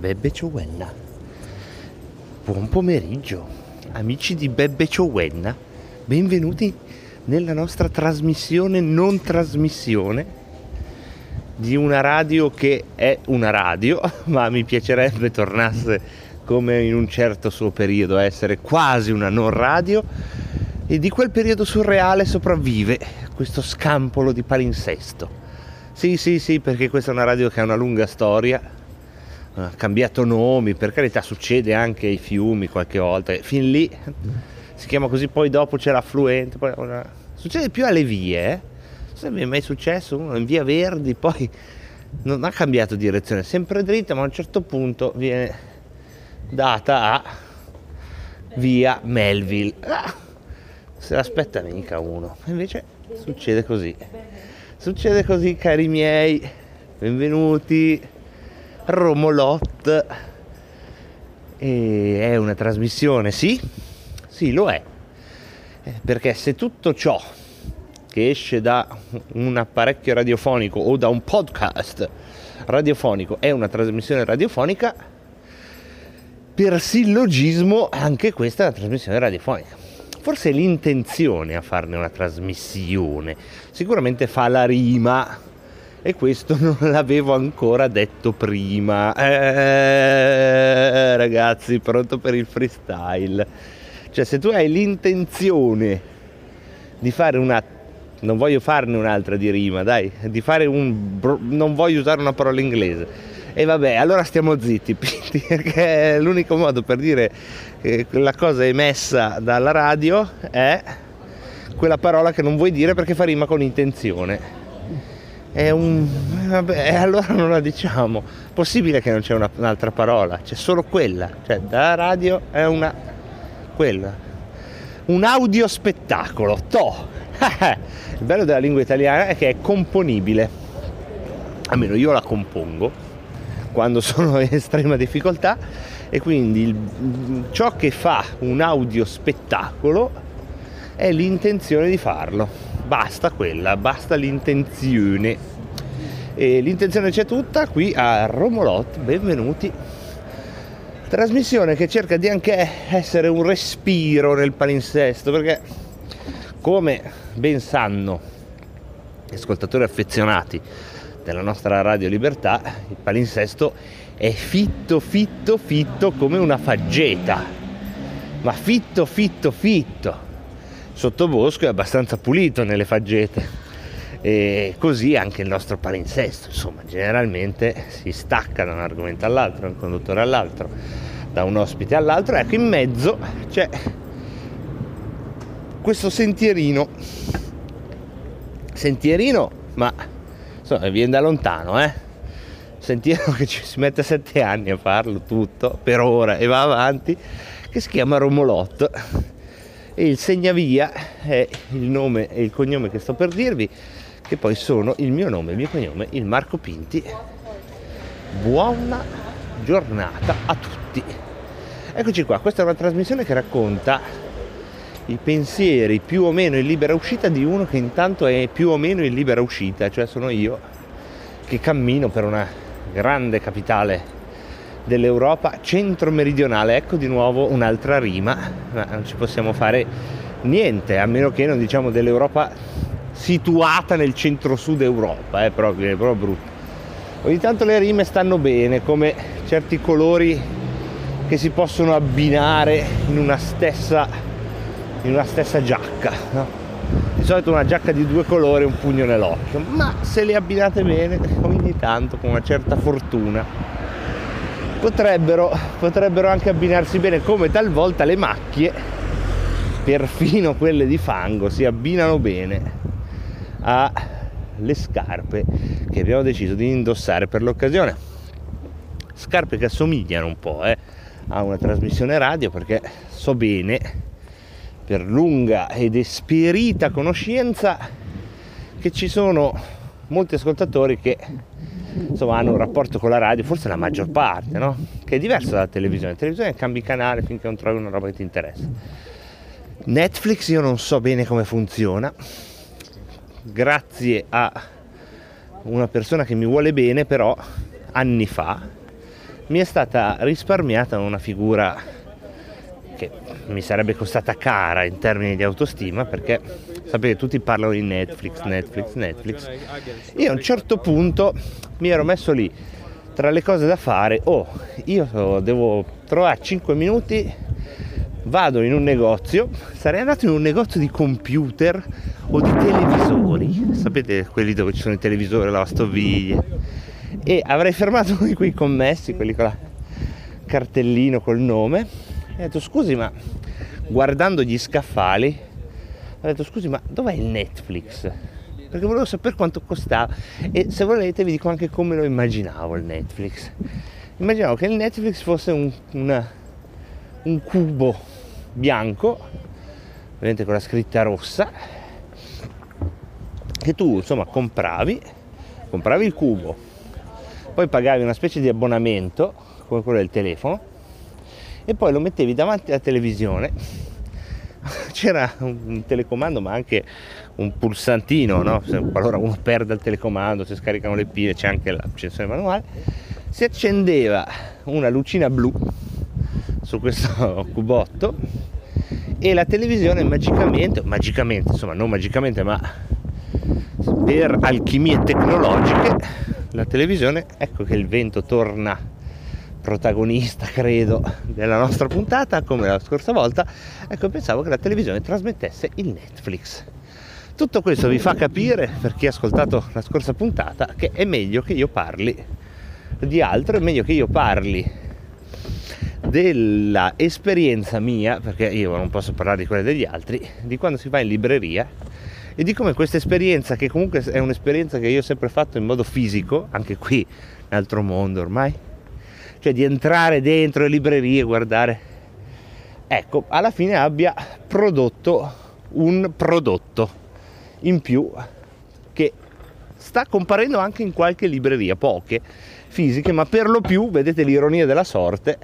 Bebbe Ciowenna. Buon pomeriggio, amici di Bebbe Ciowenna. Benvenuti nella nostra trasmissione non trasmissione di una radio che è una radio, ma mi piacerebbe tornasse, come in un certo suo periodo, essere quasi una non radio, e di quel periodo surreale sopravvive questo scampolo di palinsesto. Sì, perché questa è una radio che ha una lunga storia, ha cambiato nomi, per carità, succede anche ai fiumi qualche volta, fin lì si chiama così, poi dopo c'è l'affluente, poi succede più alle vie, Non so se mi è mai successo, uno in via Verdi, poi non ha cambiato direzione, sempre dritta, ma a un certo punto viene data a via Melville. Se l'aspetta mica uno, invece succede così. Cari miei, benvenuti Romolot. E è una trasmissione, sì lo è, perché se tutto ciò che esce da un apparecchio radiofonico o da un podcast radiofonico è una trasmissione radiofonica, per sillogismo anche questa è una trasmissione radiofonica. Forse è l'intenzione a farne una trasmissione, sicuramente fa la rima, e questo non l'avevo ancora detto prima. Ragazzi, pronto per il freestyle? Cioè, se tu hai l'intenzione di fare una, non voglio farne un'altra di rima, dai, di fare non voglio usare una parola inglese, e vabbè, allora stiamo zitti, perché l'unico modo per dire che la cosa emessa dalla radio è quella parola che non vuoi dire perché fa rima con intenzione. Vabbè, allora non la diciamo. Possibile che non c'è un'altra parola, c'è solo quella. Cioè, dalla radio è una quella. Un audio spettacolo, toh! Il bello della lingua italiana è che è componibile. Almeno io la compongo quando sono in estrema difficoltà, e quindi ciò che fa un audio spettacolo è l'intenzione di farlo, basta l'intenzione, e l'intenzione c'è tutta qui a Romolot. Benvenuti, trasmissione che cerca di anche essere un respiro nel palinsesto, perché come ben sanno gli ascoltatori affezionati della nostra Radio Libertà, il palinsesto è fitto come una faggeta, ma fitto. Sottobosco è abbastanza pulito nelle faggete, e così anche il nostro palinsesto, insomma, generalmente si stacca da un argomento all'altro, da un conduttore all'altro, da un ospite all'altro. Ecco, in mezzo c'è questo sentierino, ma insomma, viene da lontano, sentiero che ci si mette 7 anni a farlo tutto per ora, e va avanti, che si chiama Romolot, e il segnavia è il nome e il cognome che sto per dirvi, che poi sono il mio nome e il mio cognome, il Marco Pinti. Buona giornata a tutti. Eccoci qua, questa è una trasmissione che racconta i pensieri più o meno in libera uscita di uno che intanto è più o meno in libera uscita, cioè sono io che cammino per una grande capitale dell'Europa centro-meridionale. Ecco di nuovo un'altra rima, ma non ci possiamo fare niente, a meno che non diciamo dell'Europa situata nel centro-sud Europa, è proprio brutto. Ogni tanto le rime stanno bene, come certi colori che si possono abbinare in una stessa giacca, no? Di solito una giacca di 2 colori e un pugno nell'occhio, ma se le abbinate bene, ogni tanto con una certa fortuna potrebbero anche abbinarsi bene, come talvolta le macchie perfino quelle di fango si abbinano bene alle scarpe che abbiamo deciso di indossare per l'occasione. Scarpe che assomigliano un po' a una trasmissione radio, perché so bene, per lunga ed esperita conoscenza, che ci sono molti ascoltatori che insomma hanno un rapporto con la radio, forse la maggior parte, no? Che è diverso dalla televisione. La televisione cambi canale finché non trovi una roba che ti interessa. Netflix io non so bene come funziona, grazie a una persona che mi vuole bene però anni fa mi è stata risparmiata una figura che mi sarebbe costata cara in termini di autostima, perché sapete, tutti parlano di Netflix. Io a un certo punto mi ero messo lì tra le cose da fare: io devo trovare 5 minuti, vado in un negozio. Sarei andato in un negozio di computer o di televisori, sapete, quelli dove ci sono i televisori, la lavastoviglie, e avrei fermato uno di quei commessi, quelli con la cartellino col nome, e ho detto scusi, ma guardando gli scaffali ho detto scusi, ma dov'è il Netflix? Perché volevo sapere quanto costava, e se volete vi dico anche come lo immaginavo il Netflix. Immaginavo che il Netflix fosse un cubo bianco, ovviamente con la scritta rossa, che tu insomma compravi il cubo, poi pagavi una specie di abbonamento come quello del telefono e poi lo mettevi davanti alla televisione. C'era un telecomando ma anche un pulsantino, no? Qualora uno perda il telecomando, si scaricano le pile, c'è anche l'accensione manuale. Si accendeva una lucina blu su questo cubotto e la televisione magicamente, insomma non magicamente ma per alchimie tecnologiche, la televisione, ecco che il vento torna protagonista, credo, della nostra puntata, come la scorsa volta. Ecco, pensavo che la televisione trasmettesse il Netflix. Tutto questo vi fa capire, per chi ha ascoltato la scorsa puntata, che è meglio che io parli di altro, è meglio che io parli della esperienza mia, perché io non posso parlare di quella degli altri, di quando si va in libreria, e di come questa esperienza, che comunque è un'esperienza che io ho sempre fatto in modo fisico, anche qui un altro mondo ormai, cioè di entrare dentro le librerie e guardare, ecco, alla fine abbia prodotto un prodotto in più che sta comparendo anche in qualche libreria, poche fisiche, ma per lo più, vedete l'ironia della sorte,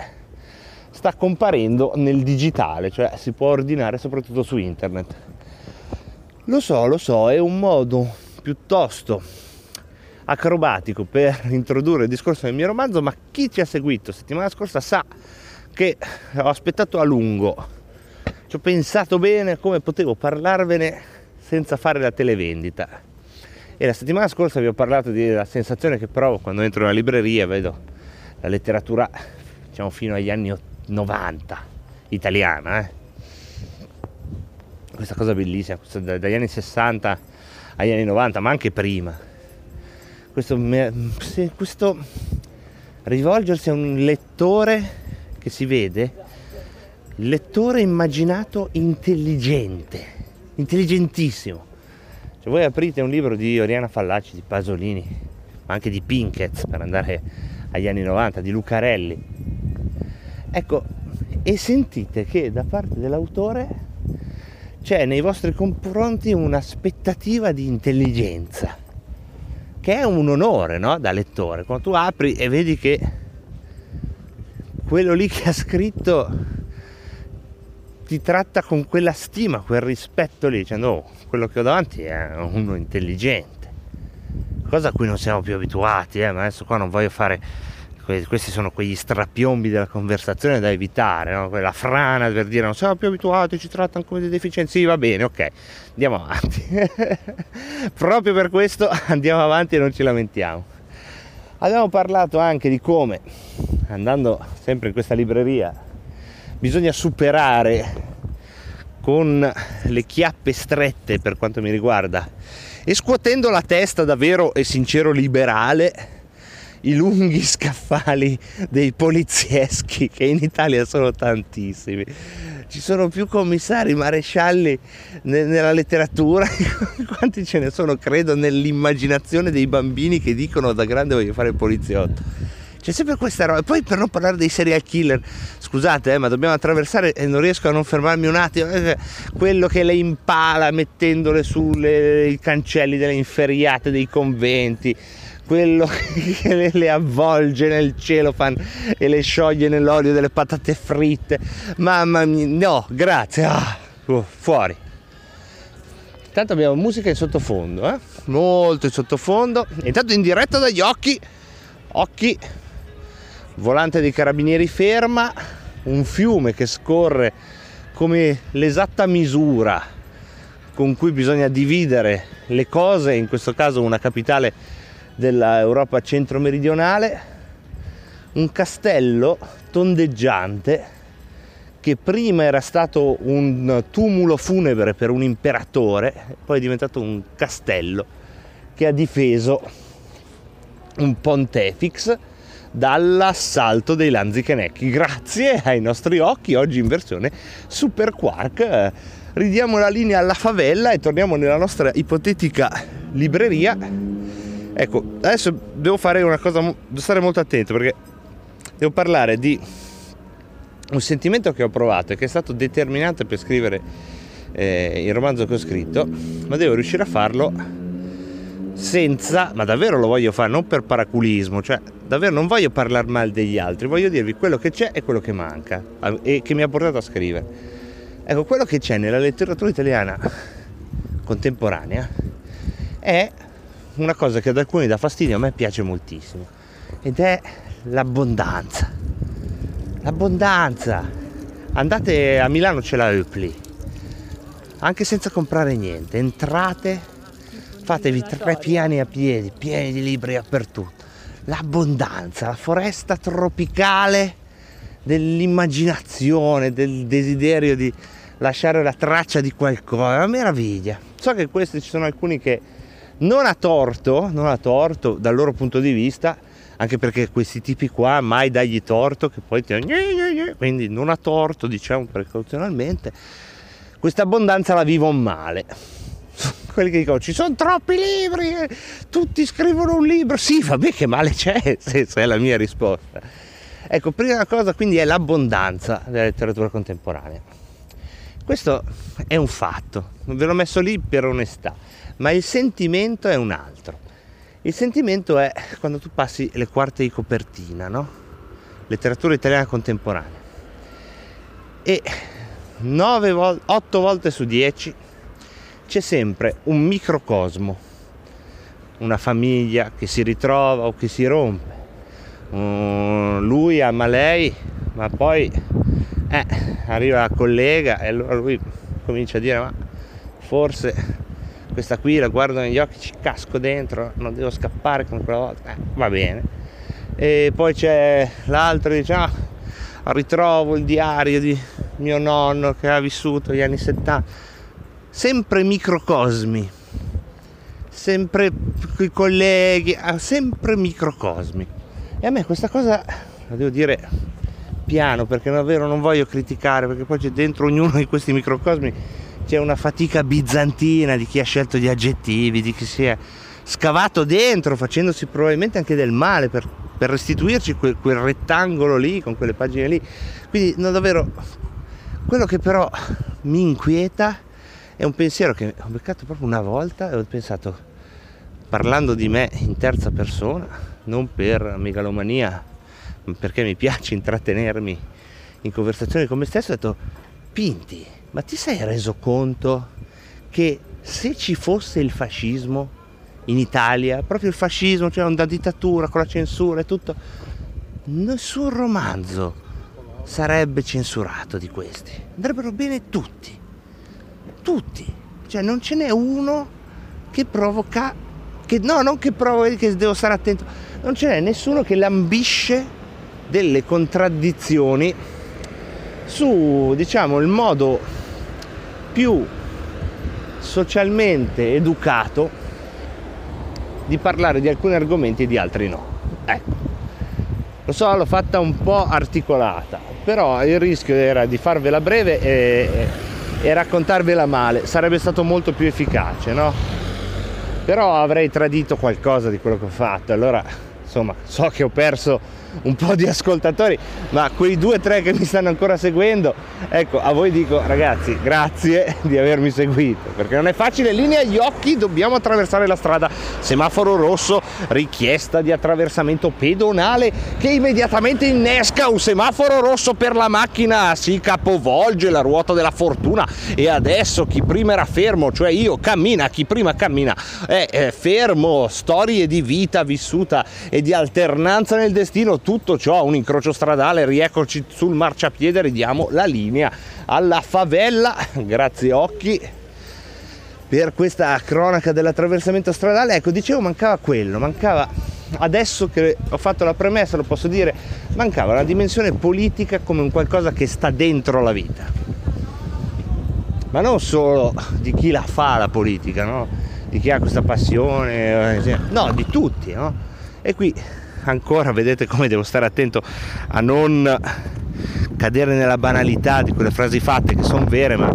sta comparendo nel digitale, cioè si può ordinare soprattutto su internet. Lo so, è un modo piuttosto acrobatico per introdurre il discorso del mio romanzo, ma chi ci ha seguito settimana scorsa sa che ho aspettato a lungo, ci ho pensato bene come potevo parlarvene senza fare la televendita, e la settimana scorsa vi ho parlato della sensazione che provo quando entro in una libreria e vedo la letteratura, diciamo fino agli anni 90, italiana, questa cosa bellissima, dagli anni 60 agli anni 90, ma anche prima, questo rivolgersi a un lettore che si vede, il lettore immaginato intelligente, intelligentissimo, cioè voi aprite un libro di Oriana Fallacci, di Pasolini, ma anche di Pinkett, per andare agli anni 90, di Lucarelli, ecco, e sentite che da parte dell'autore c'è nei vostri confronti un'aspettativa di intelligenza, che è un onore, no? Da lettore, quando tu apri e vedi che quello lì che ha scritto ti tratta con quella stima, quel rispetto lì, dicendo oh, quello che ho davanti è uno intelligente, cosa a cui non siamo più abituati, ma adesso qua non voglio fare, questi sono quegli strapiombi della conversazione da evitare, no? Quella frana per dire non siamo più abituati, ci trattano come dei deficienti, sì, va bene, ok, andiamo avanti. Proprio per questo andiamo avanti e non ci lamentiamo. Abbiamo parlato anche di come, andando sempre in questa libreria, bisogna superare con le chiappe strette, per quanto mi riguarda, e scuotendo la testa da vero e sincero liberale, i lunghi scaffali dei polizieschi, che in Italia sono tantissimi, ci sono più commissari marescialli nella letteratura quanti ce ne sono, credo, nell'immaginazione dei bambini che dicono da grande voglio fare il poliziotto. C'è sempre questa roba. E poi, per non parlare dei serial killer, scusate, ma dobbiamo attraversare e non riesco a non fermarmi un attimo. Quello che le impala mettendole sui cancelli delle inferriate dei conventi, quello che le avvolge nel cellophane e le scioglie nell'olio delle patate fritte. Mamma mia, no, grazie. Fuori. Intanto abbiamo musica in sottofondo, molto in sottofondo. Intanto in diretta dagli occhi. Volante dei carabinieri ferma, un fiume che scorre come l'esatta misura con cui bisogna dividere le cose, in questo caso una capitale dell'Europa centro-meridionale, un castello tondeggiante che prima era stato un tumulo funebre per un imperatore, poi è diventato un castello che ha difeso un pontefice dall'assalto dei lanzichenecchi. Grazie ai nostri occhi, oggi in versione super quark, ridiamo la linea alla favela e torniamo nella nostra ipotetica libreria. Ecco, adesso devo fare una cosa, devo stare molto attento perché devo parlare di un sentimento che ho provato e che è stato determinante per scrivere il romanzo che ho scritto, ma devo riuscire a farlo senza, ma davvero lo voglio fare, non per paraculismo, cioè davvero non voglio parlare male degli altri, voglio dirvi quello che c'è e quello che manca e che mi ha portato a scrivere. Ecco, quello che c'è nella letteratura italiana contemporanea è una cosa che ad alcuni dà fastidio, a me piace moltissimo, ed è l'abbondanza. L'abbondanza. Andate a Milano, c'è la Eupli, anche senza comprare niente, entrate, fatevi 3 piani a piedi, pieni di libri dappertutto. L'abbondanza, la foresta tropicale dell'immaginazione, del desiderio di lasciare la traccia di qualcosa, una meraviglia. So che questi, ci sono alcuni che non ha torto dal loro punto di vista, anche perché questi tipi qua mai dagli torto, che poi ti... quindi non ha torto, diciamo precauzionalmente, questa abbondanza la vivo male. Quelli che dicono ci sono troppi libri, tutti scrivono un libro, sì vabbè che male c'è, se è la mia risposta. Ecco, prima cosa quindi è l'abbondanza della letteratura contemporanea, questo è un fatto, ve l'ho messo lì per onestà, ma il sentimento è un altro. Il sentimento è quando tu passi le quarte di copertina, no? Letteratura italiana contemporanea, e 8 volte su 10 c'è sempre un microcosmo, una famiglia che si ritrova o che si rompe, lui ama lei ma poi arriva la collega e allora lui comincia a dire ma forse questa qui la guardo negli occhi, ci casco dentro, non devo scappare come quella volta, va bene. E poi c'è l'altro che dice ritrovo il diario di mio nonno che ha vissuto gli anni 70. Sempre microcosmi, sempre i colleghi, sempre microcosmi. E a me questa cosa la devo dire piano, perché davvero non voglio criticare, perché poi c'è dentro ognuno di questi microcosmi c'è una fatica bizantina di chi ha scelto gli aggettivi, di chi si è scavato dentro facendosi probabilmente anche del male per restituirci quel rettangolo lì con quelle pagine lì. Quindi no, davvero quello che però mi inquieta è un pensiero che ho beccato proprio una volta e ho pensato, parlando di me in terza persona, non per megalomania, ma perché mi piace intrattenermi in conversazioni con me stesso, ho detto Pinti, ma ti sei reso conto che se ci fosse il fascismo in Italia, proprio il fascismo, cioè una dittatura con la censura e tutto, nessun romanzo sarebbe censurato di questi, andrebbero bene tutti, cioè non ce n'è uno che provoca, che devo stare attento, non ce n'è nessuno che lambisce delle contraddizioni su, diciamo, il modo più socialmente educato di parlare di alcuni argomenti e di altri no. Ecco, Lo so, l'ho fatta un po' articolata, però il rischio era di farvela breve e raccontarvela male. Sarebbe stato molto più efficace, no? Però avrei tradito qualcosa di quello che ho fatto. Allora, insomma, so che ho perso un po' di ascoltatori, ma quei 2 o 3 che mi stanno ancora seguendo, ecco, a voi dico, ragazzi, grazie di avermi seguito, perché non è facile. Linea agli occhi, dobbiamo attraversare la strada, semaforo rosso, richiesta di attraversamento pedonale che immediatamente innesca un semaforo rosso per la macchina, si capovolge la ruota della fortuna e adesso chi prima era fermo, cioè io, cammina, chi prima cammina è fermo. Storie di vita vissuta e di alternanza nel destino, tutto ciò, un incrocio stradale, rieccoci sul marciapiede, ridiamo la linea alla favela. Grazie occhi per questa cronaca dell'attraversamento stradale. Ecco, dicevo, mancava quello, mancava, adesso che ho fatto la premessa lo posso dire, mancava la dimensione politica come un qualcosa che sta dentro la vita, ma non solo di chi la fa la politica, no? Di chi ha questa passione, no, di tutti, no? E qui ancora vedete come devo stare attento a non cadere nella banalità di quelle frasi fatte che sono vere ma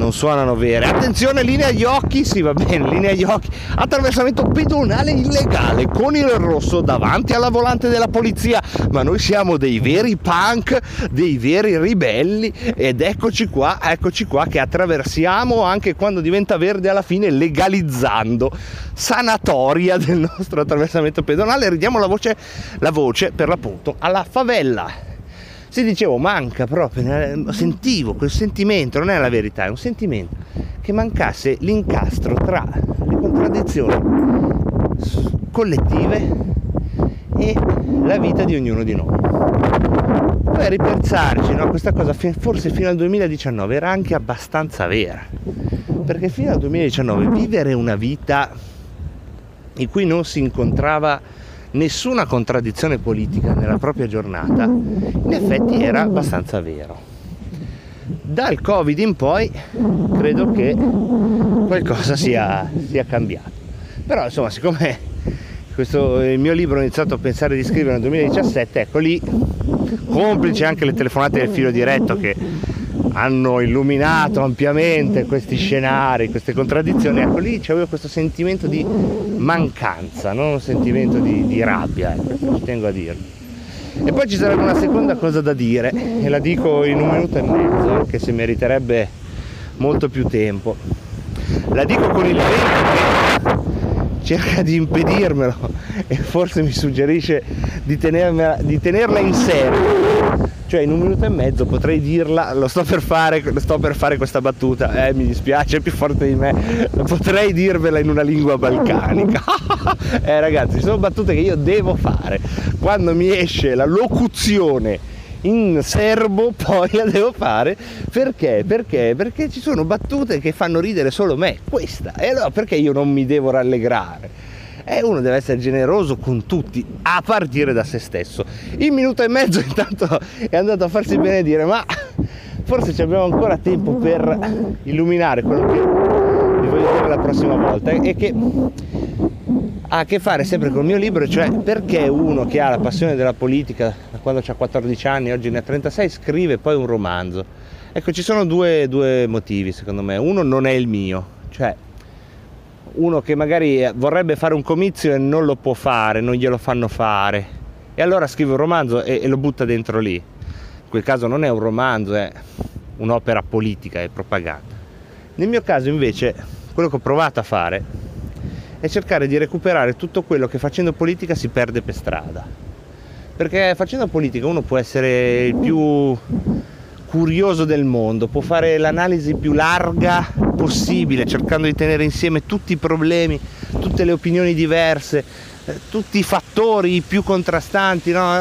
non suonano vere. Attenzione, linea agli occhi, sì, va bene, linea agli occhi, attraversamento pedonale illegale con il rosso davanti alla volante della polizia, ma noi siamo dei veri punk, dei veri ribelli, ed eccoci qua che attraversiamo anche quando diventa verde alla fine, legalizzando sanatoria del nostro attraversamento pedonale. Ridiamo la voce per l'appunto alla favela. Sì, dicevo, manca proprio, sentivo quel sentimento, non è la verità, è un sentimento, che mancasse l'incastro tra le contraddizioni collettive e la vita di ognuno di noi. Poi a ripensarci, no? Questa cosa forse fino al 2019 era anche abbastanza vera, perché fino al 2019 vivere una vita in cui non si incontrava nessuna contraddizione politica nella propria giornata in effetti era abbastanza vero. Dal Covid in poi credo che qualcosa sia cambiato, però insomma, siccome questo il mio libro ho iniziato a pensare di scrivere nel 2017, ecco lì, complice anche le telefonate del filo diretto che hanno illuminato ampiamente questi scenari, queste contraddizioni, ecco lì c'avevo questo sentimento di mancanza, non un sentimento di rabbia, ci tengo a dirlo. E poi ci sarebbe una seconda cosa da dire e la dico in 1 minuto e mezzo, anche se meriterebbe molto più tempo. La dico con il vento che cerca di impedirmelo e forse mi suggerisce di tenerla in serio. Cioè in 1 minuto e mezzo potrei dirla, lo sto per fare questa battuta, mi dispiace, è più forte di me, potrei dirvela in una lingua balcanica. Ragazzi, sono battute che io devo fare, quando mi esce la locuzione in serbo poi la devo fare, perché ci sono battute che fanno ridere solo me, questa, e allora perché io non mi devo rallegrare? Uno deve essere generoso con tutti, a partire da se stesso. In 1 minuto e mezzo intanto è andato a farsi benedire, ma forse ci abbiamo ancora tempo per illuminare quello che vi voglio dire la prossima volta e che ha a che fare sempre col mio libro, cioè perché uno che ha la passione della politica da quando ha 14 anni, oggi ne ha 36, scrive poi un romanzo. Ecco, ci sono due motivi secondo me. Uno non è il mio, cioè uno che magari vorrebbe fare un comizio e non lo può fare, non glielo fanno fare, e allora scrive un romanzo e lo butta dentro lì. In quel caso non è un romanzo, è un'opera politica e propaganda. Nel mio caso invece quello che ho provato a fare è cercare di recuperare tutto quello che facendo politica si perde per strada, perché facendo politica uno può essere il più curioso del mondo, può fare l'analisi più larga possibile, cercando di tenere insieme tutti i problemi, tutte le opinioni diverse, tutti i fattori più contrastanti, no?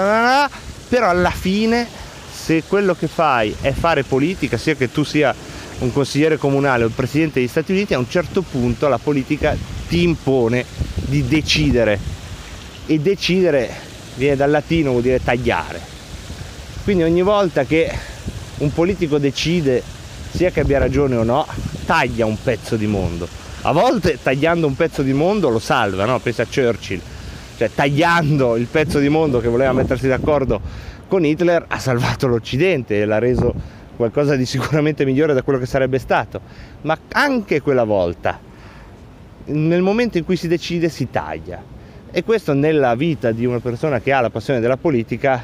Però alla fine, se quello che fai è fare politica, sia che tu sia un consigliere comunale o il presidente degli Stati Uniti, a un certo punto la politica ti impone di decidere, e decidere viene dal latino, vuol dire tagliare. Quindi ogni volta che un politico decide, sia che abbia ragione o no, taglia un pezzo di mondo. A volte tagliando un pezzo di mondo lo salva, no? Pensa a Churchill, cioè tagliando il pezzo di mondo che voleva mettersi d'accordo con Hitler, ha salvato l'Occidente e l'ha reso qualcosa di sicuramente migliore da quello che sarebbe stato. Ma anche quella volta, nel momento in cui si decide, si taglia. E questo, nella vita di una persona che ha la passione della politica,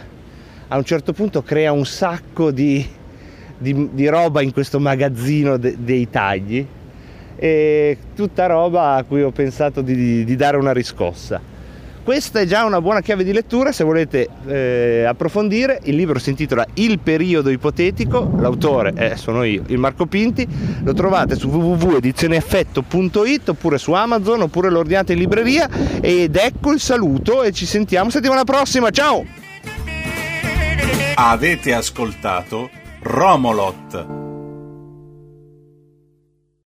a un certo punto crea un sacco di roba in questo magazzino dei tagli, e tutta roba a cui ho pensato di dare una riscossa. Questa è già una buona chiave di lettura se volete approfondire. Il libro si intitola Il periodo ipotetico, l'autore sono io, il Marco Pinti. Lo trovate su www.edizioneffetto.it oppure su Amazon, oppure lo ordinate in libreria. Ed ecco il saluto e ci sentiamo settimana prossima, ciao! Avete ascoltato Romolot.